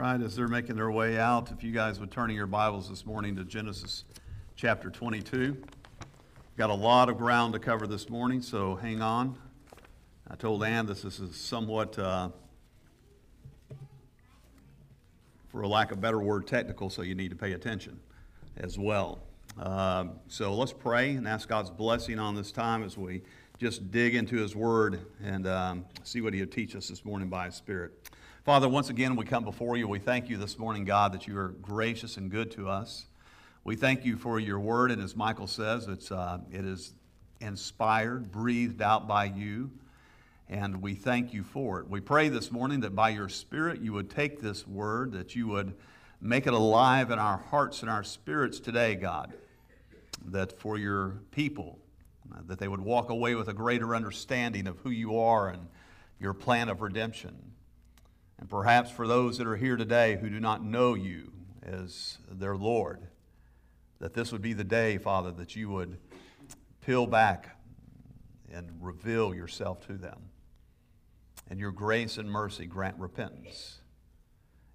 right, as they're making their way out, if you guys would turn in your Bibles this morning to Genesis chapter 22. Got a lot of ground to cover this morning, so hang on. I told Ann this is somewhat, for a lack of a better word, technical, so you need to pay attention as well. So let's pray and ask God's blessing on this time as we just dig into His Word and see what He'll teach us this morning by His Spirit. Father, once again, we come before you. We thank you this morning, God, that you are gracious and good to us. We thank you for your word, and as Michael says, it is inspired, breathed out by you, and we thank you for it. We pray this morning that by your Spirit you would take this word, that you would make it alive in our hearts and our spirits today, God, that for your people, that they would walk away with a greater understanding of who you are and your plan of redemption. And perhaps for those that are here today who do not know you as their Lord, that this would be the day, Father, that you would peel back and reveal yourself to them. And your grace and mercy grant repentance.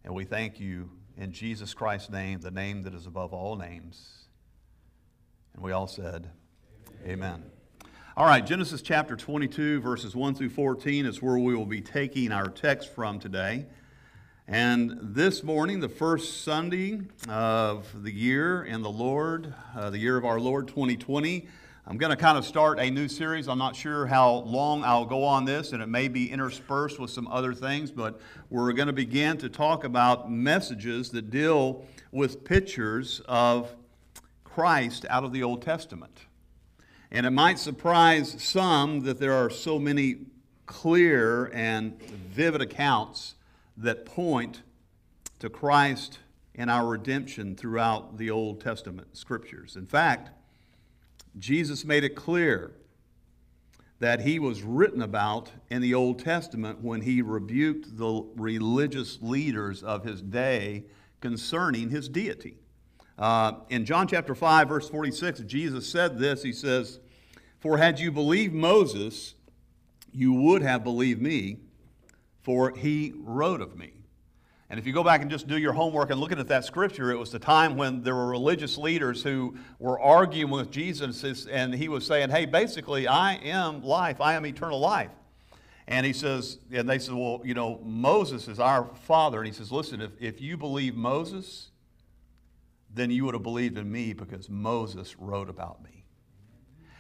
And we thank you in Jesus Christ's name, the name that is above all names. And we all said, Amen. All right, Genesis chapter 22, verses 1 through 14 is where we will be taking our text from today. And this morning, the first Sunday of the year in the Lord, the year of our Lord 2020, I'm going to kind of start a new series. I'm not sure how long I'll go on this, and it may be interspersed with some other things, but we're going to begin to talk about messages that deal with pictures of Christ out of the Old Testament. And it might surprise some that there are so many clear and vivid accounts that point to Christ and our redemption throughout the Old Testament scriptures. In fact, Jesus made it clear that he was written about in the Old Testament when he rebuked the religious leaders of his day concerning his deity. In John chapter 5, verse 46, Jesus said this. He says, "For had you believed Moses, you would have believed me, for he wrote of me." And if you go back and just do your homework and looking at that scripture, it was the time when there were religious leaders who were arguing with Jesus, and he was saying, hey, basically, I am life. I am eternal life. And he says, and they said, well, you know, Moses is our father. And he says, listen, if you believe Moses, then you would have believed in me because Moses wrote about me.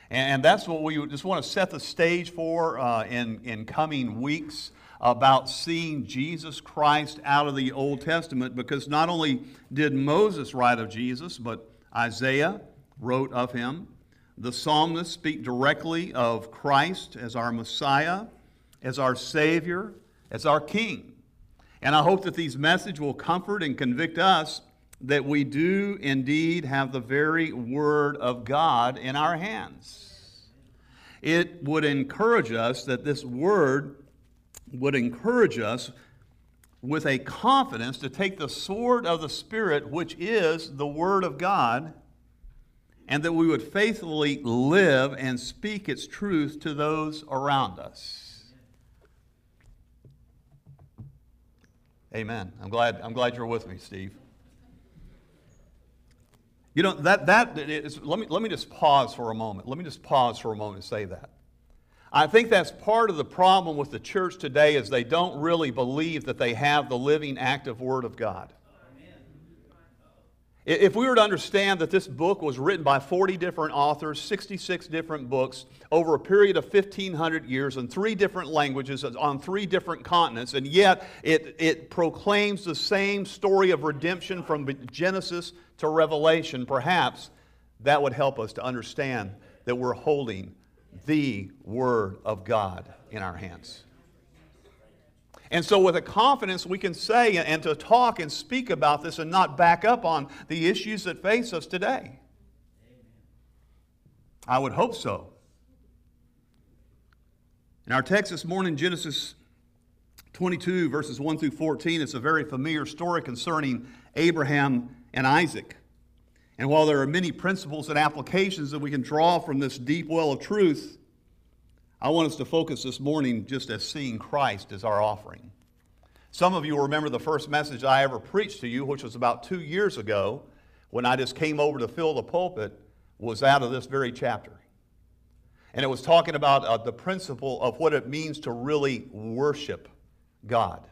And that's what we just want to set the stage for in coming weeks about seeing Jesus Christ out of the Old Testament, because not only did Moses write of Jesus, but Isaiah wrote of him. The psalmists speak directly of Christ as our Messiah, as our Savior, as our King. And I hope that these messages will comfort and convict us that we do indeed have the very Word of God in our hands. It would encourage us that this Word would encourage us with a confidence to take the sword of the Spirit, which is the Word of God, and that we would faithfully live and speak its truth to those around us. Amen. I'm glad you're with me, Steve. You know, let me just pause for a moment. Let me just pause for a moment and say that. I think that's part of the problem with the church today is they don't really believe that they have the living, active Word of God. Amen. If we were to understand that this book was written by 40 different authors, 66 different books, over a period of 1,500 years in 3 different languages on 3 different continents, and yet it proclaims the same story of redemption from Genesis to Revelation, perhaps that would help us to understand that we're holding the Word of God in our hands. And so with a confidence we can say and to talk and speak about this and not back up on the issues that face us today. I would hope so. In our text this morning, Genesis 22, verses 1 through 14, it's a very familiar story concerning Abraham and Isaac. And while there are many principles and applications that we can draw from this deep well of truth, I want us to focus this morning just as seeing Christ as our offering. Some of you remember the first message I ever preached to you, which was about 2 years ago, when I just came over to fill the pulpit, was out of this very chapter. And it was talking about the principle of what it means to really worship God.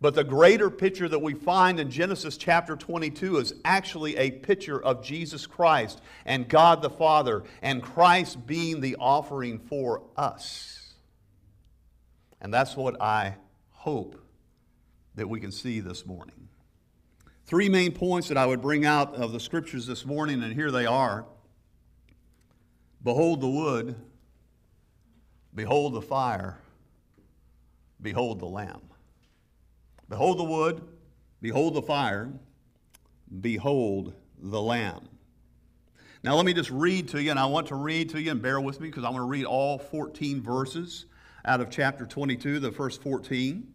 But the greater picture that we find in Genesis chapter 22 is actually a picture of Jesus Christ and God the Father, and Christ being the offering for us. And that's what I hope that we can see this morning. Three main points that I would bring out of the Scriptures this morning, and here they are. Behold the wood, behold the fire, behold the Lamb. Behold the wood, behold the fire, behold the Lamb. Now let me just read to you, and I want to read to you, and bear with me, because I'm going to read all 14 verses out of chapter 22, the first 14.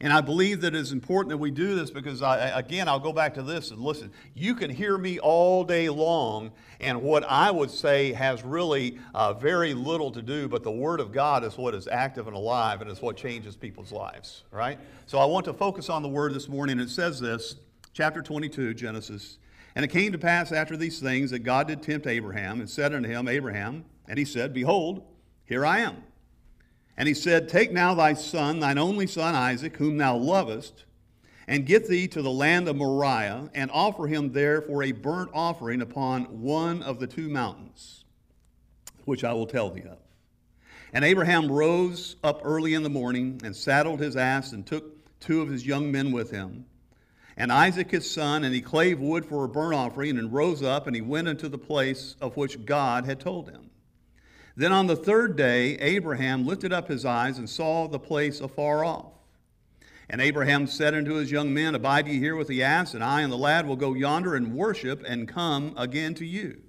And I believe that it's important that we do this because, again, I'll go back to this and listen. You can hear me all day long, and what I would say has really very little to do, but the Word of God is what is active and alive, and it's what changes people's lives, right? So I want to focus on the Word this morning. It says this, chapter 22, Genesis. And it came to pass after these things that God did tempt Abraham and said unto him, Abraham, and he said, Behold, here I am. And he said, Take now thy son, thine only son Isaac, whom thou lovest, and get thee to the land of Moriah, and offer him there for a burnt offering upon one of the two mountains, which I will tell thee of. And Abraham rose up early in the morning, and saddled his ass, and took two of his young men with him, and Isaac his son, and he clave wood for a burnt offering, and rose up, and he went unto the place of which God had told him. Then on the third day, Abraham lifted up his eyes and saw the place afar off. And Abraham said unto his young men, Abide ye here with the ass, and I and the lad will go yonder and worship, and come again to you.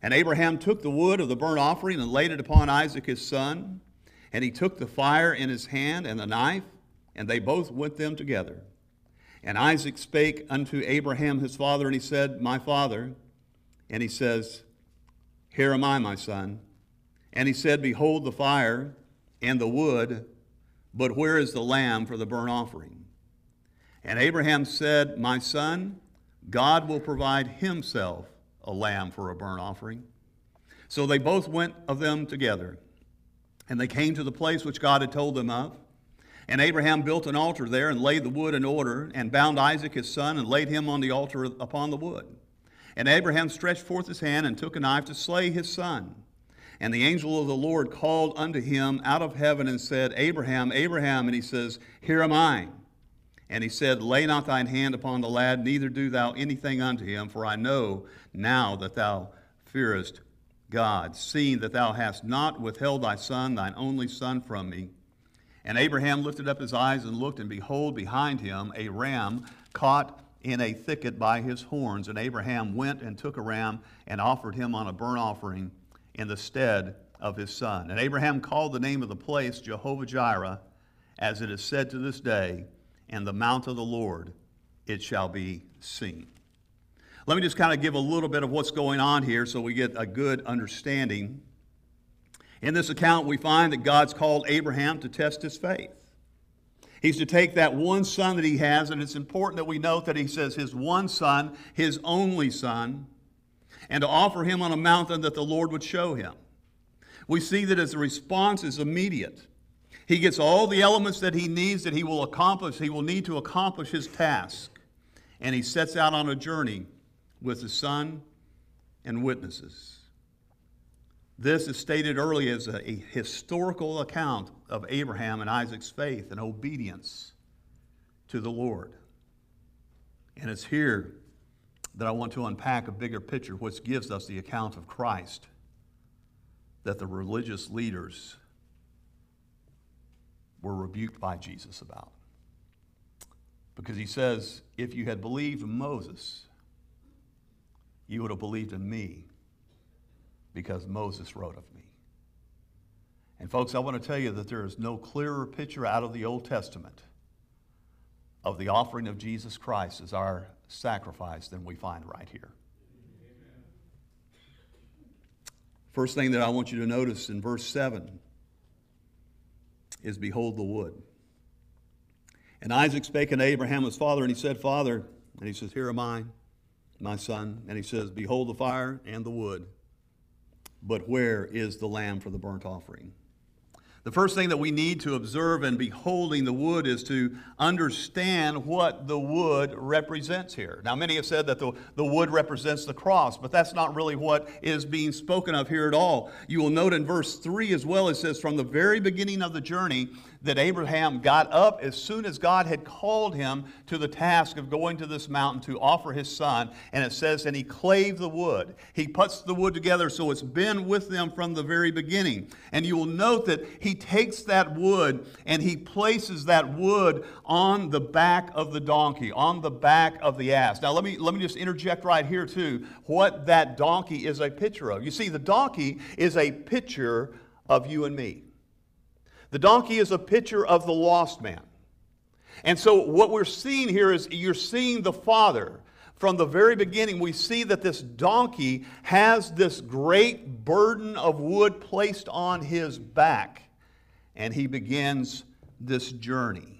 And Abraham took the wood of the burnt offering and laid it upon Isaac his son. And he took the fire in his hand and the knife, and they both went them together. And Isaac spake unto Abraham his father, and he said, My father. And he says, Here am I, my son. And he said, Behold the fire and the wood, but where is the lamb for the burnt offering? And Abraham said, My son, God will provide himself a lamb for a burnt offering. So they both went of them together, and they came to the place which God had told them of. And Abraham built an altar there, and laid the wood in order, and bound Isaac his son, and laid him on the altar upon the wood. And Abraham stretched forth his hand, and took a knife to slay his son. And the angel of the Lord called unto him out of heaven and said, Abraham, Abraham. And he says, Here am I. And he said, Lay not thine hand upon the lad, neither do thou anything unto him, for I know now that thou fearest God, seeing that thou hast not withheld thy son, thine only son, from me. And Abraham lifted up his eyes and looked, and behold, behind him a ram caught in a thicket by his horns. And Abraham went and took a ram and offered him on a burnt offering in the stead of his son. And Abraham called the name of the place Jehovah-Jireh, as it is said to this day, in the mount of the Lord it shall be seen. Let me just kind of give a little bit of what's going on here so we get a good understanding. In this account, we find that God's called Abraham to test his faith. He's to take that one son that he has, and it's important that we note that he says his one son, his only son, and to offer him on a mountain that the Lord would show him. We see that his response is immediate. He gets all the elements that he needs that he will need to accomplish his task. And he sets out on a journey with his son and witnesses. This is stated early as a historical account of Abraham and Isaac's faith and obedience to the Lord. And it's here that I want to unpack a bigger picture, which gives us the account of Christ that the religious leaders were rebuked by Jesus about. Because he says, if you had believed Moses, you would have believed in me, because Moses wrote of me. And folks, I want to tell you that there is no clearer picture out of the Old Testament of the offering of Jesus Christ as our sacrifice than we find right here. Amen. First thing that I want you to notice in verse 7 is behold the wood. And Isaac spake unto Abraham his father, and he said, Father. And he says, Here am I, my son. And he says, Behold the fire and the wood, but where is the lamb for the burnt offering? The first thing that we need to observe in beholding the wood is to understand what the wood represents here. Now, many have said that the wood represents the cross, but that's not really what is being spoken of here at all. You will note in verse 3 as well, it says, From the very beginning of the journey that Abraham got up as soon as God had called him to the task of going to this mountain to offer his son. And it says, And he clave the wood. He puts the wood together so it's been with them from the very beginning. And you will note that he takes that wood and he places that wood on the back of the donkey, on the back of the ass. Now let me just interject right here too what that donkey is a picture of. You see, the donkey is a picture of you and me. The donkey is a picture of the lost man. And so what we're seeing here is you're seeing the Father. From the very beginning, we see that this donkey has this great burden of wood placed on his back. And he begins this journey.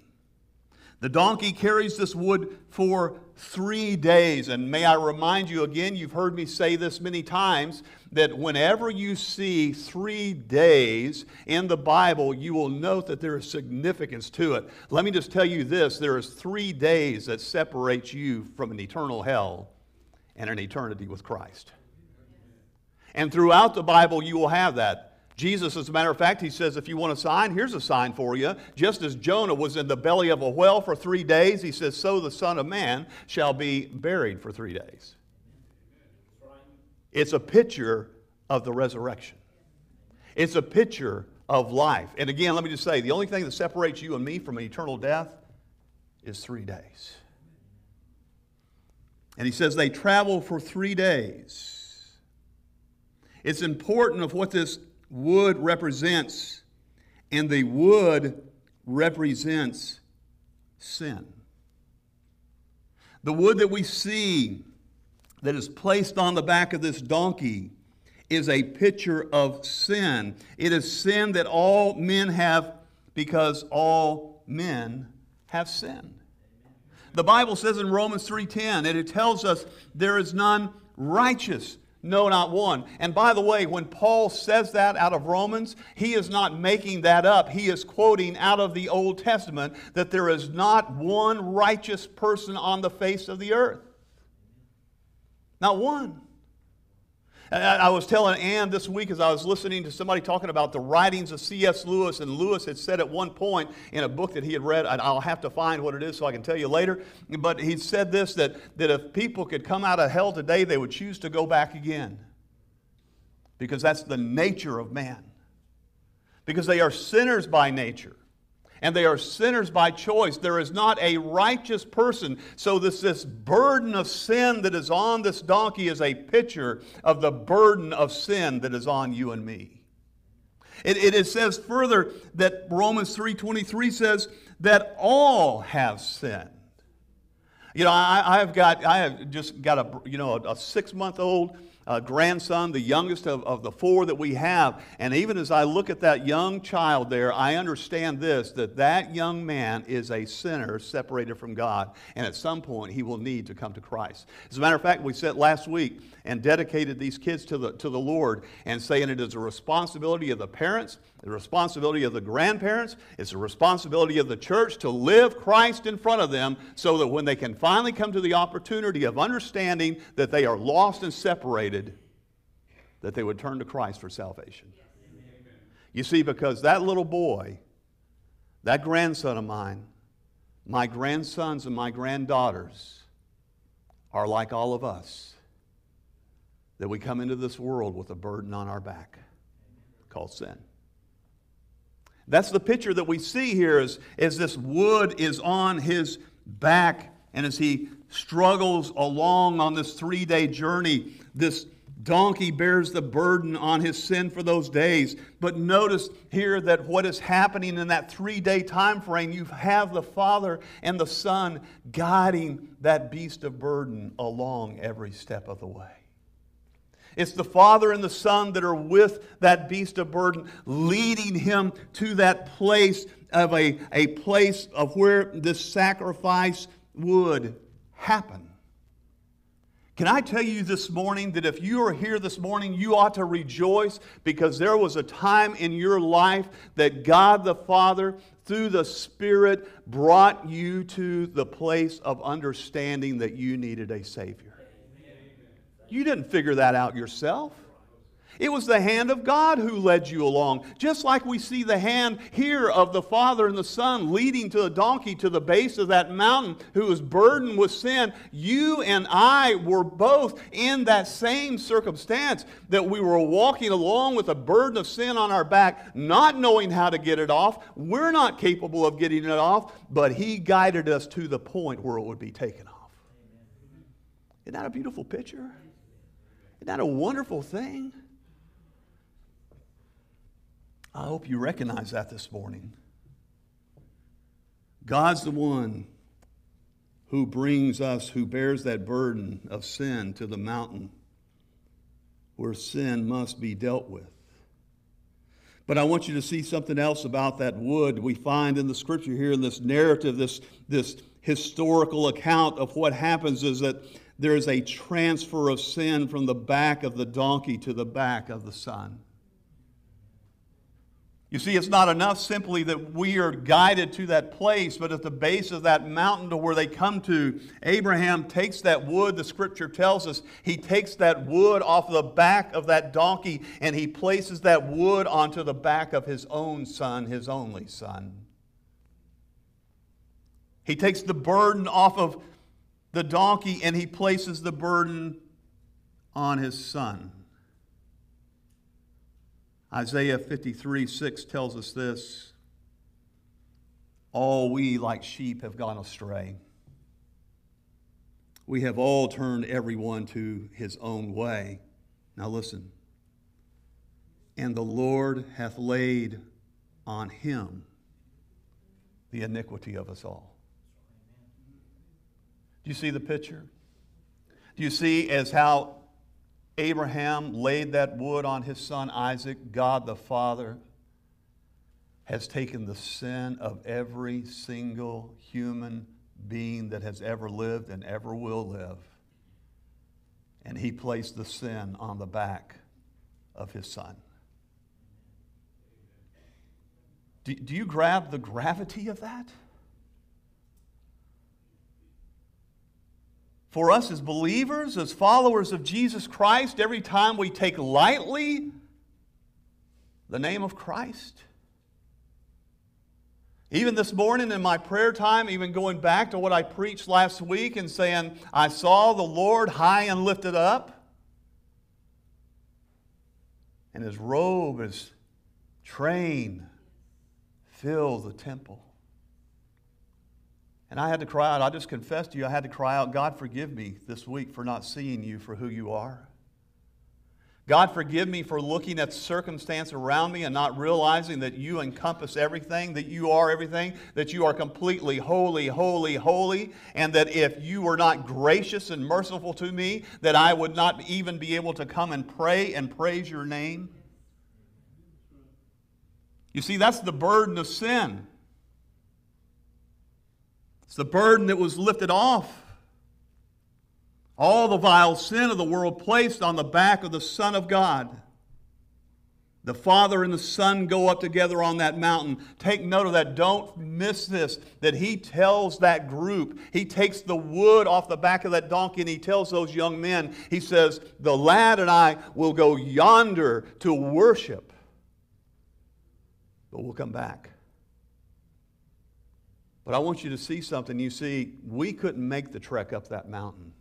The donkey carries this wood for 3 days. And may I remind you again, you've heard me say this many times, that whenever you see 3 days in the Bible, you will note that there is significance to it. Let me just tell you this. There is 3 days that separates you from an eternal hell and an eternity with Christ. And throughout the Bible, you will have that. Jesus, as a matter of fact, he says, if you want a sign, here's a sign for you. Just as Jonah was in the belly of a whale for 3 days, he says, so the Son of Man shall be buried for 3 days. It's a picture of the resurrection. It's a picture of life. And again, let me just say, the only thing that separates you and me from an eternal death is 3 days. And he says they travel for 3 days. It's important of what this wood represents, and the wood represents sin. The wood that we see that is placed on the back of this donkey is a picture of sin. It is sin that all men have because all men have sinned. The Bible says in Romans 3:10, and it tells us there is none righteous. No, not one. And by the way, when Paul says that out of Romans, he is not making that up. He is quoting out of the Old Testament that there is not one righteous person on the face of the earth. Not one. I was telling Ann this week as I was listening to somebody talking about the writings of C.S. Lewis, and Lewis had said at one point in a book that he had read, I'll have to find what it is so I can tell you later, but he said this, that if people could come out of hell today, they would choose to go back again. Because that's the nature of man. Because they are sinners by nature. And they are sinners by choice. There is not a righteous person. So this burden of sin that is on this donkey is a picture of the burden of sin that is on you and me. It says further that Romans 3:23 says that all have sinned. You know, I have just got a 6-month-old grandson, the youngest of the four that we have. And even as I look at that young child there, I understand this, that young man is a sinner separated from God. And at some point, he will need to come to Christ. As a matter of fact, we said last week and dedicated these kids to the Lord and saying it is a responsibility of the parents, the responsibility of the grandparents, it's a responsibility of the church to live Christ in front of them so that when they can finally come to the opportunity of understanding that they are lost and separated, that they would turn to Christ for salvation. You see, because that little boy, that grandson of mine, my grandsons and my granddaughters are like all of us, that we come into this world with a burden on our back called sin. That's the picture that we see here as this wood is on his back, and as he struggles along on this 3-day journey, this donkey bears the burden on his sin for those days. But notice here that what is happening in that 3-day time frame, you have the Father and the Son guiding that beast of burden along every step of the way. It's the Father and the Son that are with that beast of burden, leading him to that place of a place of where this sacrifice would happen. Can I tell you this morning that if you are here this morning, you ought to rejoice, because there was a time in your life that God the Father, through the Spirit, brought you to the place of understanding that you needed a Savior. You didn't figure that out yourself. It was the hand of God who led you along. Just like we see the hand here of the Father and the Son leading to the donkey to the base of that mountain who was burdened with sin, you and I were both in that same circumstance, that we were walking along with a burden of sin on our back, not knowing how to get it off. We're not capable of getting it off, but He guided us to the point where it would be taken off. Isn't that a beautiful picture? Isn't that a wonderful thing? I hope you recognize that this morning. God's the one who brings us, who bears that burden of sin to the mountain where sin must be dealt with. But I want you to see something else about that wood. We find in the Scripture here, in this narrative, this historical account of what happens, is that there is a transfer of sin from the back of the donkey to the back of the Son. You see, it's not enough simply that we are guided to that place, but at the base of that mountain to where they come to, Abraham takes that wood, the Scripture tells us, he takes that wood off the back of that donkey and he places that wood onto the back of his own son, his only son. He takes the burden off of the donkey and he places the burden on his son. Isaiah 53:6 tells us this: all we like sheep have gone astray. We have all turned everyone to his own way. Now listen. And the Lord hath laid on him the iniquity of us all. Do you see the picture? Do you see as how Abraham laid that wood on his son Isaac, God the Father has taken the sin of every single human being that has ever lived and ever will live, and He placed the sin on the back of His Son. Do you grab the gravity of that? For us as believers, as followers of Jesus Christ, every time we take lightly the name of Christ. Even this morning in my prayer time, even going back to what I preached last week and saying, I saw the Lord high and lifted up, and His robe, His train filled the temple. And I had to cry out. I just confessed to you, I had to cry out, God, forgive me this week for not seeing you for who you are. God, forgive me for looking at circumstance around me and not realizing that you encompass everything, that you are everything, that you are completely holy, holy, holy, and that if you were not gracious and merciful to me, that I would not even be able to come and pray and praise your name. You see, that's the burden of sin. It's the burden that was lifted off. All the vile sin of the world placed on the back of the Son of God. The Father and the Son go up together on that mountain. Take note of that. Don't miss this. That He tells that group. He takes the wood off the back of that donkey and He tells those young men. He says, the lad and I will go yonder to worship. But we'll come back. But I want you to see something. You see, we couldn't make the trek up that mountain.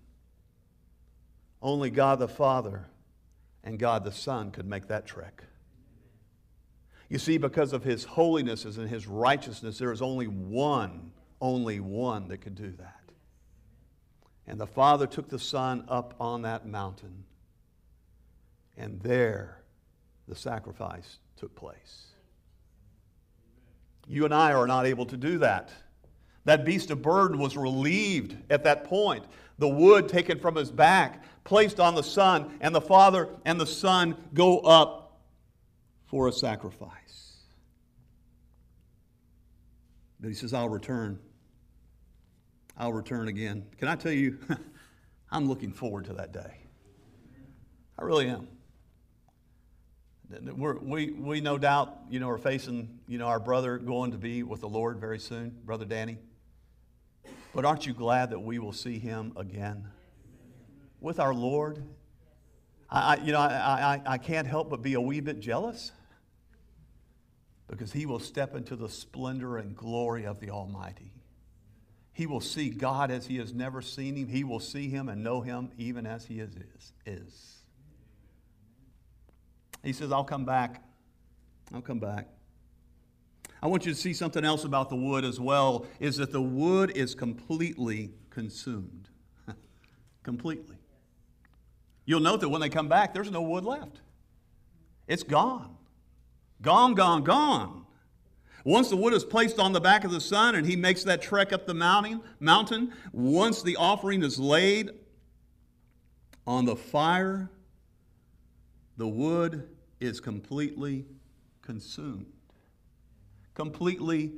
Only God the Father and God the Son could make that trek. You see, because of His holiness and His righteousness, there is only one that could do that. And the Father took the Son up on that mountain. And there, the sacrifice took place. You and I are not able to do that. That beast of burden was relieved at that point. The wood taken from his back, placed on the Son, and the Father and the Son go up for a sacrifice. But he says, I'll return. I'll return again. Can I tell you, I'm looking forward to that day. I really am. We no doubt, are facing, our brother going to be with the Lord very soon, Brother Danny. But aren't you glad that we will see him again with our Lord? I can't help but be a wee bit jealous, because he will step into the splendor and glory of the Almighty. He will see God as he has never seen him. He will see him and know him even as he is. He says, I'll come back. I'll come back. I want you to see something else about the wood as well, is that the wood is completely consumed. Completely. You'll note that when they come back, there's no wood left. It's gone. Gone, gone, gone. Once the wood is placed on the back of the sun and he makes that trek up the mountain, once the offering is laid on the fire, the wood is completely consumed, completely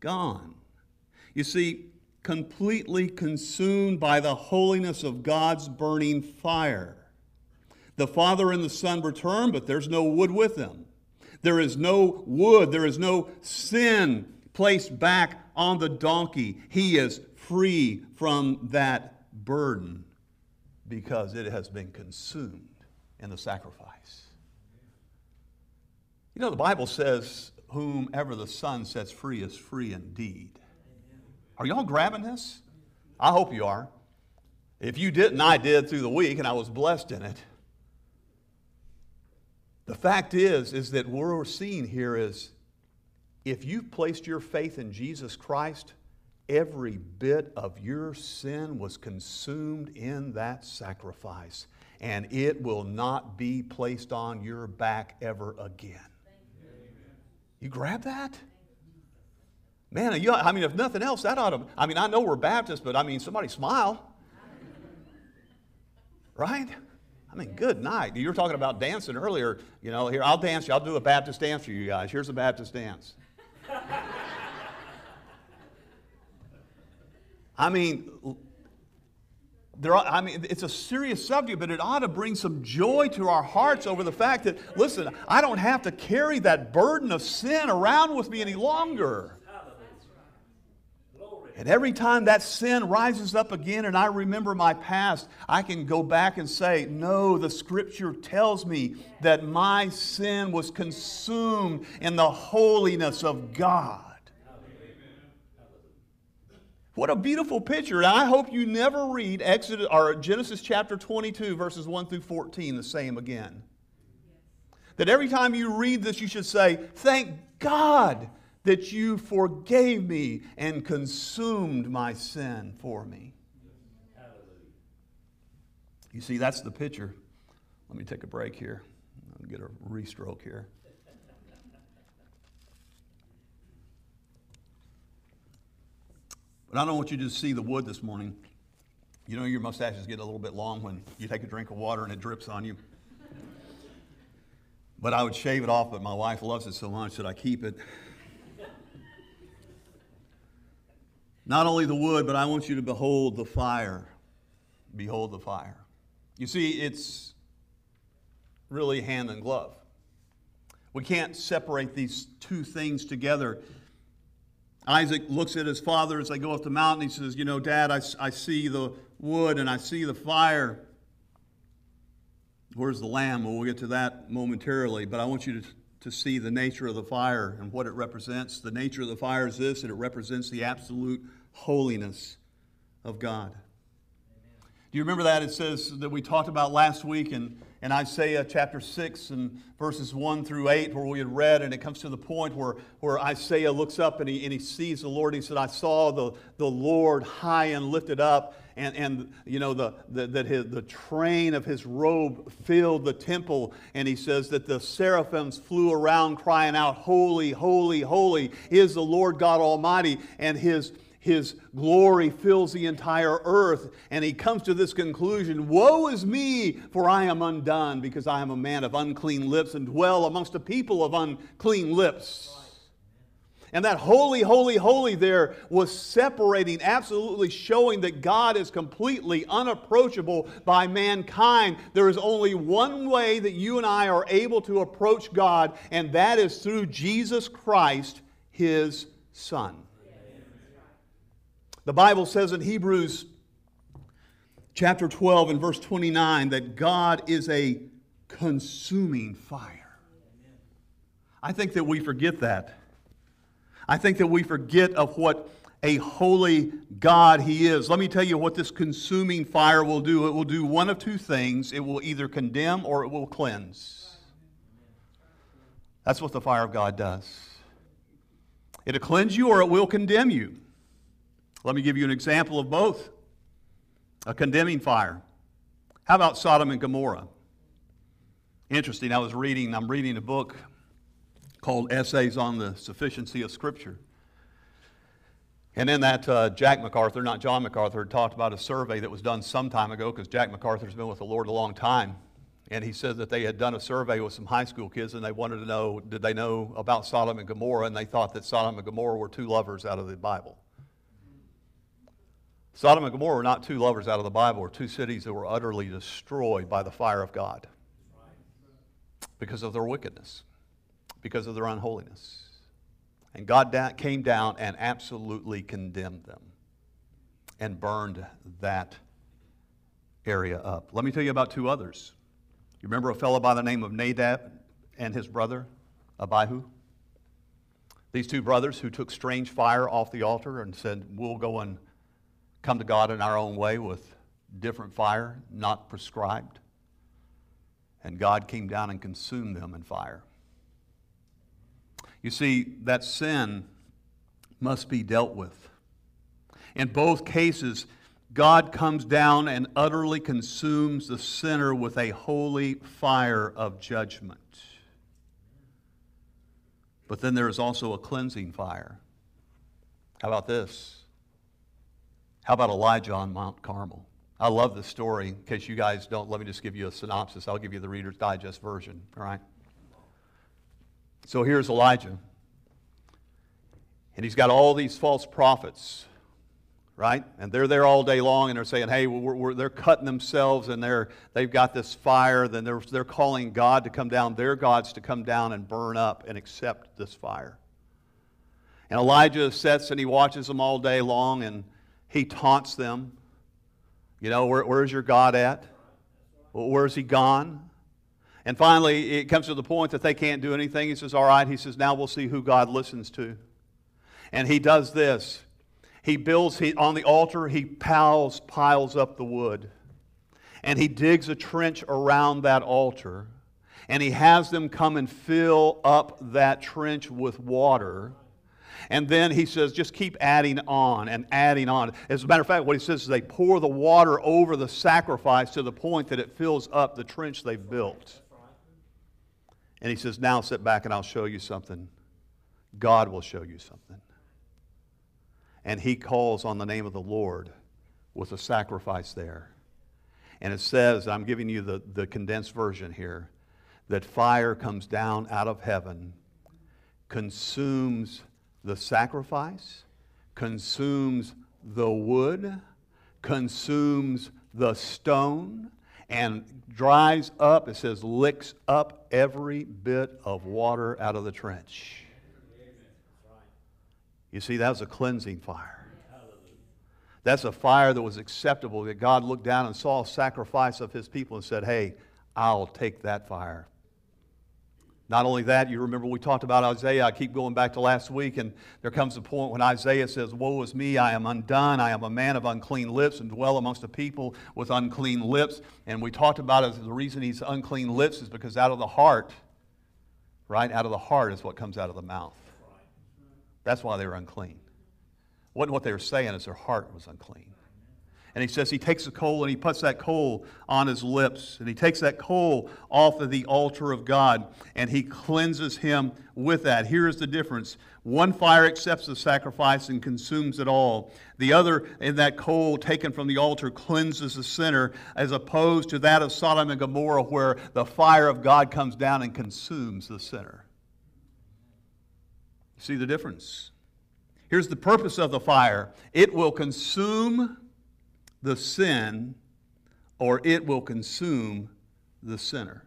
gone. You see, completely consumed by the holiness of God's burning fire. The Father and the Son return, but there's no wood with them. There is no wood, there is no sin placed back on the donkey. He is free from that burden because it has been consumed in the sacrifice. The Bible says, whomever the Son sets free is free indeed. Are y'all grabbing this? I hope you are. If you didn't, I did through the week, and I was blessed in it. The fact is that what we're seeing here is, if you've placed your faith in Jesus Christ, every bit of your sin was consumed in that sacrifice. And it will not be placed on your back ever again. You grab that? Man, if nothing else, that ought to... I know we're Baptists, but somebody smile. Right? Good night. You were talking about dancing earlier. Here, I'll dance. I'll do a Baptist dance for you guys. Here's a Baptist dance. It's a serious subject, but it ought to bring some joy to our hearts over the fact that, listen, I don't have to carry that burden of sin around with me any longer. And every time that sin rises up again and I remember my past, I can go back and say, no, the Scripture tells me that my sin was consumed in the holiness of God. What a beautiful picture. And I hope you never read Exodus or Genesis chapter 22, verses 1 through 14, the same again. That every time you read this, you should say, thank God that you forgave me and consumed my sin for me. You see, that's the picture. Let me take a break here. I'll get a restroke here. But I don't want you to see the wood this morning. Your mustaches get a little bit long when you take a drink of water and it drips on you. But I would shave it off, but my wife loves it so much that I keep it. Not only the wood, but I want you to behold the fire. Behold the fire. You see, it's really hand and glove. We can't separate these two things together. Isaac looks at his father as they go up the mountain. He says, Dad, I see the wood and I see the fire. Where's the lamb? Well, we'll get to that momentarily. But I want you to see the nature of the fire and what it represents. The nature of the fire is this, that it represents the absolute holiness of God. Amen. Do you remember that? It says that we talked about last week in Isaiah chapter 6 and verses 1 through 8 where we had read, and it comes to the point where Isaiah looks up and he sees the Lord. He said, I saw the Lord high and lifted up, and the train of his robe filled the temple. And he says that the seraphims flew around crying out, holy, holy, holy is the Lord God Almighty, and His glory fills the entire earth. And he comes to this conclusion, woe is me, for I am undone, because I am a man of unclean lips and dwell amongst a people of unclean lips. And that holy, holy, holy there was separating, absolutely showing that God is completely unapproachable by mankind. There is only one way that you and I are able to approach God, and that is through Jesus Christ, His Son. The Bible says in Hebrews chapter 12 and verse 29 that God is a consuming fire. I think that we forget that. I think that we forget of what a holy God He is. Let me tell you what this consuming fire will do. It will do one of two things. It will either condemn or it will cleanse. That's what the fire of God does. It'll cleanse you or it will condemn you. Let me give you an example of both. A condemning fire. How about Sodom and Gomorrah? Interesting. I'm reading a book called Essays on the Sufficiency of Scripture. And in that, Jack MacArthur, not John MacArthur, talked about a survey that was done some time ago, because Jack MacArthur's been with the Lord a long time. And he said that they had done a survey with some high school kids, and they wanted to know, did they know about Sodom and Gomorrah? And they thought that Sodom and Gomorrah were two lovers out of the Bible. Sodom and Gomorrah were not two lovers out of the Bible, or two cities that were utterly destroyed by the fire of God because of their wickedness, because of their unholiness. And God came down and absolutely condemned them and burned that area up. Let me tell you about two others. You remember a fellow by the name of Nadab and his brother Abihu? These two brothers who took strange fire off the altar and said, we'll go and come to God in our own way with different fire, not prescribed. And God came down and consumed them in fire. You see, that sin must be dealt with. In both cases, God comes down and utterly consumes the sinner with a holy fire of judgment. But then there is also a cleansing fire. How about this? How about Elijah on Mount Carmel? I love this story. In case you guys don't, let me just give you a synopsis. I'll give you the Reader's Digest version, all right? So here's Elijah, and he's got all these false prophets, right? And they're there all day long, and they're saying, hey, they're cutting themselves, and they've got this fire. Then they're calling God to come down, their gods to come down and burn up and accept this fire. And Elijah sits, and he watches them all day long, and he taunts them. You know, where's your God at? Where's he gone? And finally, it comes to the point that they can't do anything. He says, all right. He says, now we'll see who God listens to. And he does this. He builds, on the altar, he piles up the wood. And he digs a trench around that altar. And he has them come and fill up that trench with water. And then he says, just keep adding on and adding on. As a matter of fact, what he says is they pour the water over the sacrifice to the point that it fills up the trench they've built. And he says, now sit back and I'll show you something. God will show you something. And he calls on the name of the Lord with a sacrifice there. And it says, I'm giving you the condensed version here, that fire comes down out of heaven, consumes the sacrifice, consumes the wood, consumes the stone, and dries up, it says, licks up every bit of water out of the trench. You see, that was a cleansing fire. That's a fire that was acceptable, that God looked down and saw a sacrifice of His people and said, hey, I'll take that fire. Not only that, you remember we talked about Isaiah. I keep going back to last week, and there comes a point when Isaiah says, woe is me, I am undone. I am a man of unclean lips and dwell amongst a people with unclean lips. And we talked about it, the reason he's unclean lips is because out of the heart, right, out of the heart is what comes out of the mouth. That's why they were unclean. Wasn't what they were saying, is their heart was unclean. And he says he takes a coal and he puts that coal on his lips. And he takes that coal off of the altar of God and he cleanses him with that. Here is the difference. One fire accepts the sacrifice and consumes it all. The other, in that coal taken from the altar, cleanses the sinner, as opposed to that of Sodom and Gomorrah, where the fire of God comes down and consumes the sinner. See the difference? Here's the purpose of the fire. It will consume the sin, or it will consume the sinner.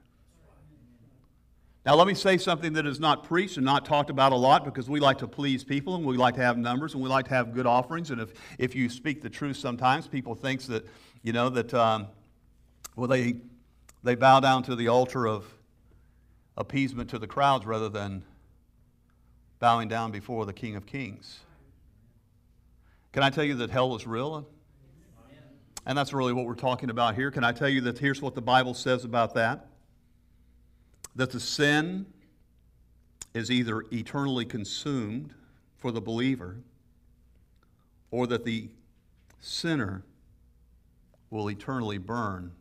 Now let me say something that is not preached and not talked about a lot, because we like to please people and we like to have numbers and we like to have good offerings. And if you speak the truth, sometimes people think that, you know, that well, they bow down to the altar of appeasement to the crowds rather than bowing down before the King of Kings. Can I tell you that hell is real? And that's really what we're talking about here. Can I tell you that here's what the Bible says about that? That the sin is either eternally consumed for the believer, or that the sinner will eternally burn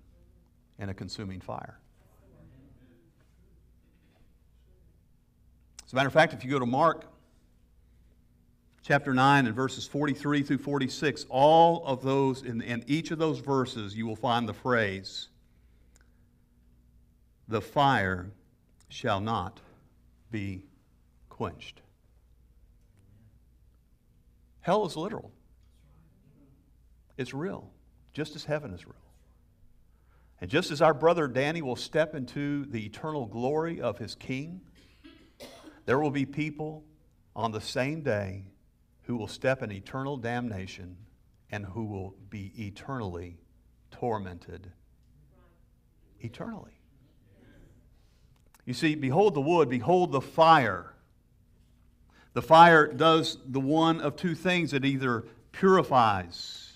in a consuming fire. As a matter of fact, if you go to Mark chapter 9 and verses 43 through 46, all of those, in each of those verses, you will find the phrase, "The fire shall not be quenched." Hell is literal. It's real, just as heaven is real. And just as our brother Danny will step into the eternal glory of his King, there will be people on the same day who will step in eternal damnation and who will be eternally tormented. Eternally. You see, behold the wood, behold the fire. The fire does the one of two things. It either purifies,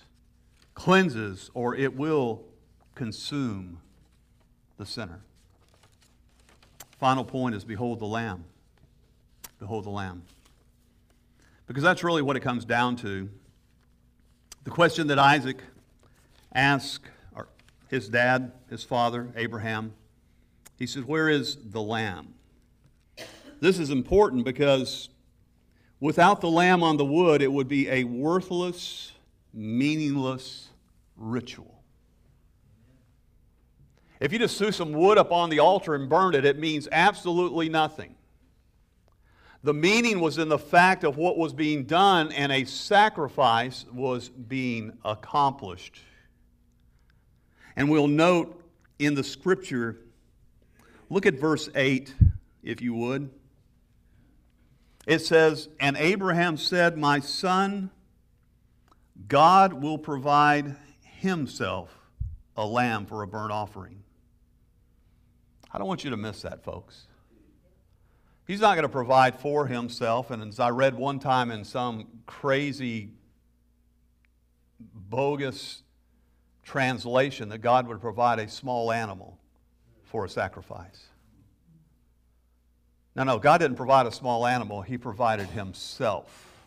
cleanses, or it will consume the sinner. Final point is, behold the Lamb. Behold the Lamb. Because that's really what it comes down to. The question that Isaac asked his dad, his father, Abraham, he says, where is the Lamb? This is important because without the Lamb on the wood, it would be a worthless, meaningless ritual. If you just threw some wood up on the altar and burned it, it means absolutely nothing. The meaning was in the fact of what was being done, and a sacrifice was being accomplished. And we'll note in the Scripture, look at verse 8, if you would. It says, "And Abraham said, 'My son, God will provide himself a lamb for a burnt offering.'" I don't want you to miss that, folks. He's not going to provide for himself. And as I read one time in some crazy, bogus translation, that God would provide a small animal for a sacrifice. No, God didn't provide a small animal. He provided himself.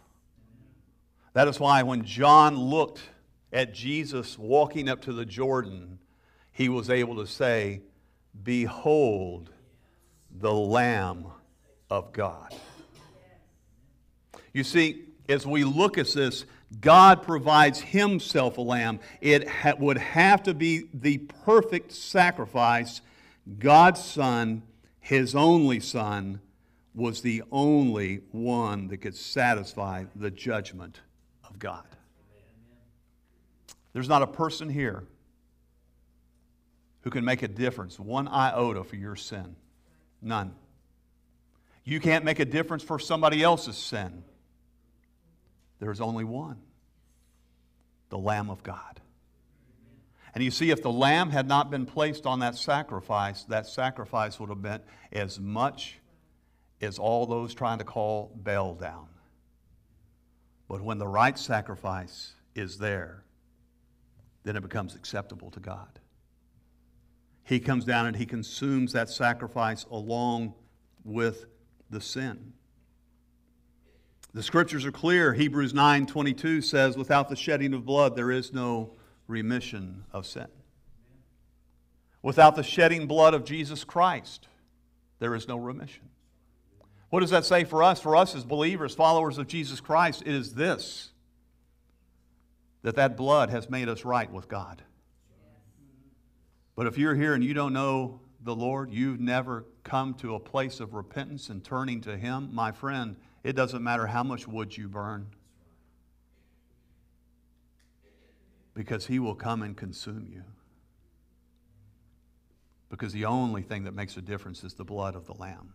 That is why when John looked at Jesus walking up to the Jordan, he was able to say, "Behold the Lamb of God." You see, as we look at this, God provides himself a lamb. It would have to be the perfect sacrifice. God's Son, His only Son, was the only one that could satisfy the judgment of God. There's not a person here who can make a difference, one iota, for your sin. None. You can't make a difference for somebody else's sin. There's only one, the Lamb of God. And you see, if the lamb had not been placed on that sacrifice would have meant as much as all those trying to call Baal down. But when the right sacrifice is there, then it becomes acceptable to God. He comes down and he consumes that sacrifice along with the sin. The Scriptures are clear. Hebrews 9:22 says, "Without the shedding of blood, there is no remission of sin." Without the shedding blood of Jesus Christ, there is no remission. What does that say for us? For us as believers, followers of Jesus Christ, it is this, that blood has made us right with God. But if you're here and you don't know the Lord, you've never come to a place of repentance and turning to Him, my friend, It doesn't matter how much wood you burn, because He will come and consume you. Because the only thing that makes a difference is the blood of the Lamb.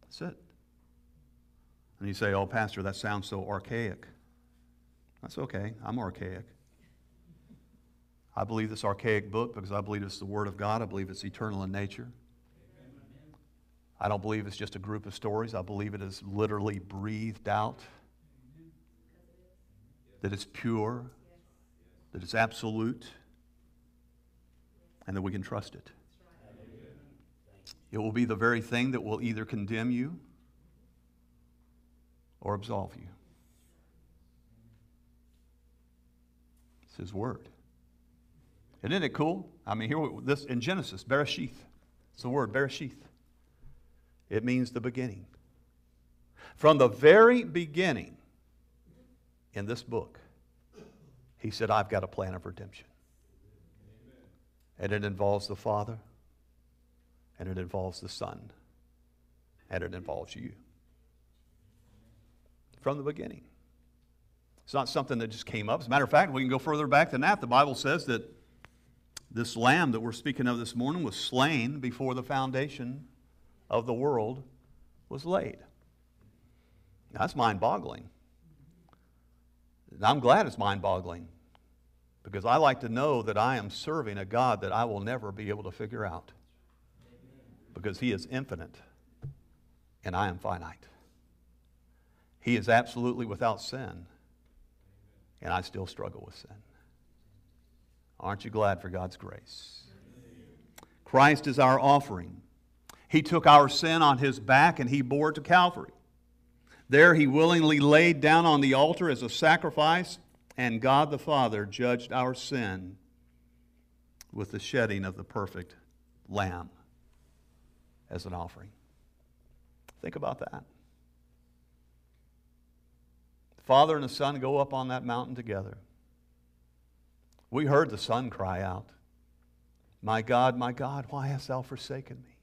That's it. And you say, oh, Pastor, that sounds so archaic. That's okay. I'm archaic. I believe this archaic book because I believe it's the Word of God. I believe it's eternal in nature. I don't believe it's just a group of stories. I believe it is literally breathed out. That it's pure. That it's absolute. And that we can trust it. It will be the very thing that will either condemn you or absolve you. It's His Word. Isn't it cool? I mean, here this in Genesis, Bereshith. It's the word, Bereshith. It means the beginning. From the very beginning in this book, He said, I've got a plan of redemption. And it involves the Father, and it involves the Son, and it involves you. From the beginning. It's not something that just came up. As a matter of fact, we can go further back than that. The Bible says that this lamb that we're speaking of this morning was slain before the foundation of the world was laid. Now, that's mind-boggling. And I'm glad it's mind-boggling, because I like to know that I am serving a God that I will never be able to figure out, because He is infinite and I am finite. He is absolutely without sin, and I still struggle with sin. Aren't you glad for God's grace? Christ is our offering. He took our sin on His back and He bore it to Calvary. There He willingly laid down on the altar as a sacrifice, and God the Father judged our sin with the shedding of the perfect lamb as an offering. Think about that. Father and the Son go up on that mountain together. We heard the Son cry out, my God, why hast thou forsaken me?"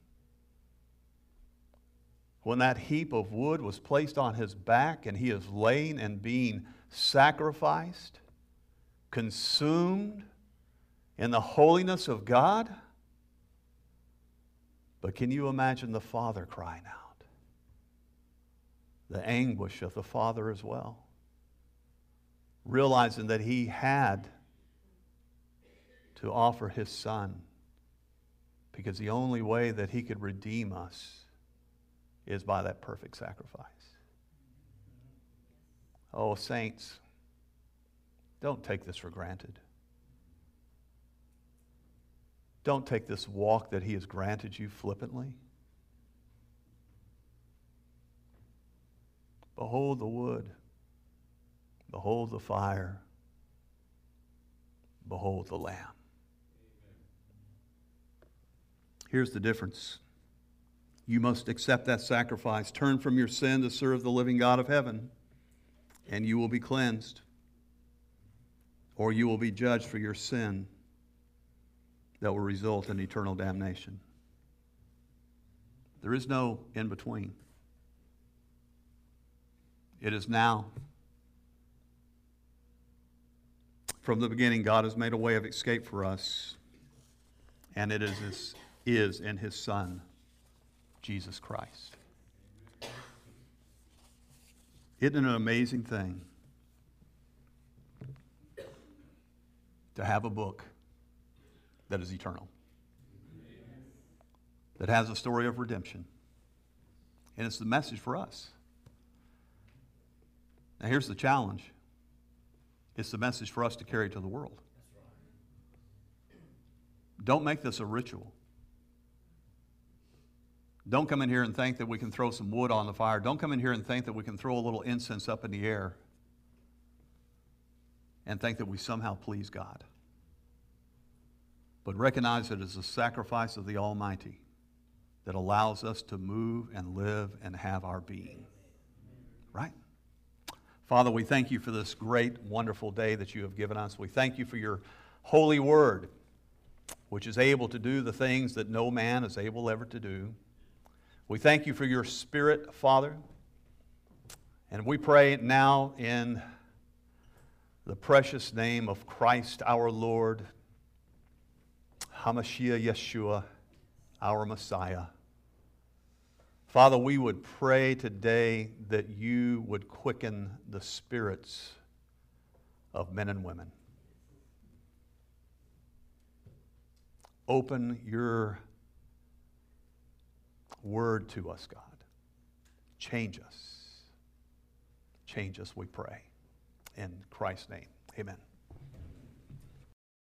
When that heap of wood was placed on His back and He is laying and being sacrificed, consumed in the holiness of God. But can you imagine the Father crying out? The anguish of the Father as well, realizing that He had to offer His Son, because the only way that He could redeem us is by that perfect sacrifice. Oh, saints, don't take this for granted. Don't take this walk that He has granted you flippantly. Behold the wood. Behold the fire. Behold the Lamb. Here's the difference. You must accept that sacrifice. Turn from your sin to serve the living God of heaven, and you will be cleansed, or you will be judged for your sin that will result in eternal damnation. There is no in between. It is now. From the beginning, God has made a way of escape for us, and it is in His Son, Jesus Christ. Isn't it an amazing thing to have a book that is eternal, that has a story of redemption? And it's the message for us. Now, here's the challenge. It's the message for us to carry to the world. Don't make this a ritual. Don't come in here and think that we can throw some wood on the fire. Don't come in here and think that we can throw a little incense up in the air and think that we somehow please God. But recognize it as the sacrifice of the Almighty that allows us to move and live and have our being. Right? Father, we thank You for this great, wonderful day that You have given us. We thank You for Your holy word, which is able to do the things that no man is able ever to do. We thank You for Your Spirit, Father, And we pray now in the precious name of Christ our Lord, Hamashiach Yeshua, our Messiah. Father, we would pray today that you would quicken the spirits of men and women. Open your word to us, God. Change us. Change us, we pray. In Christ's name, amen.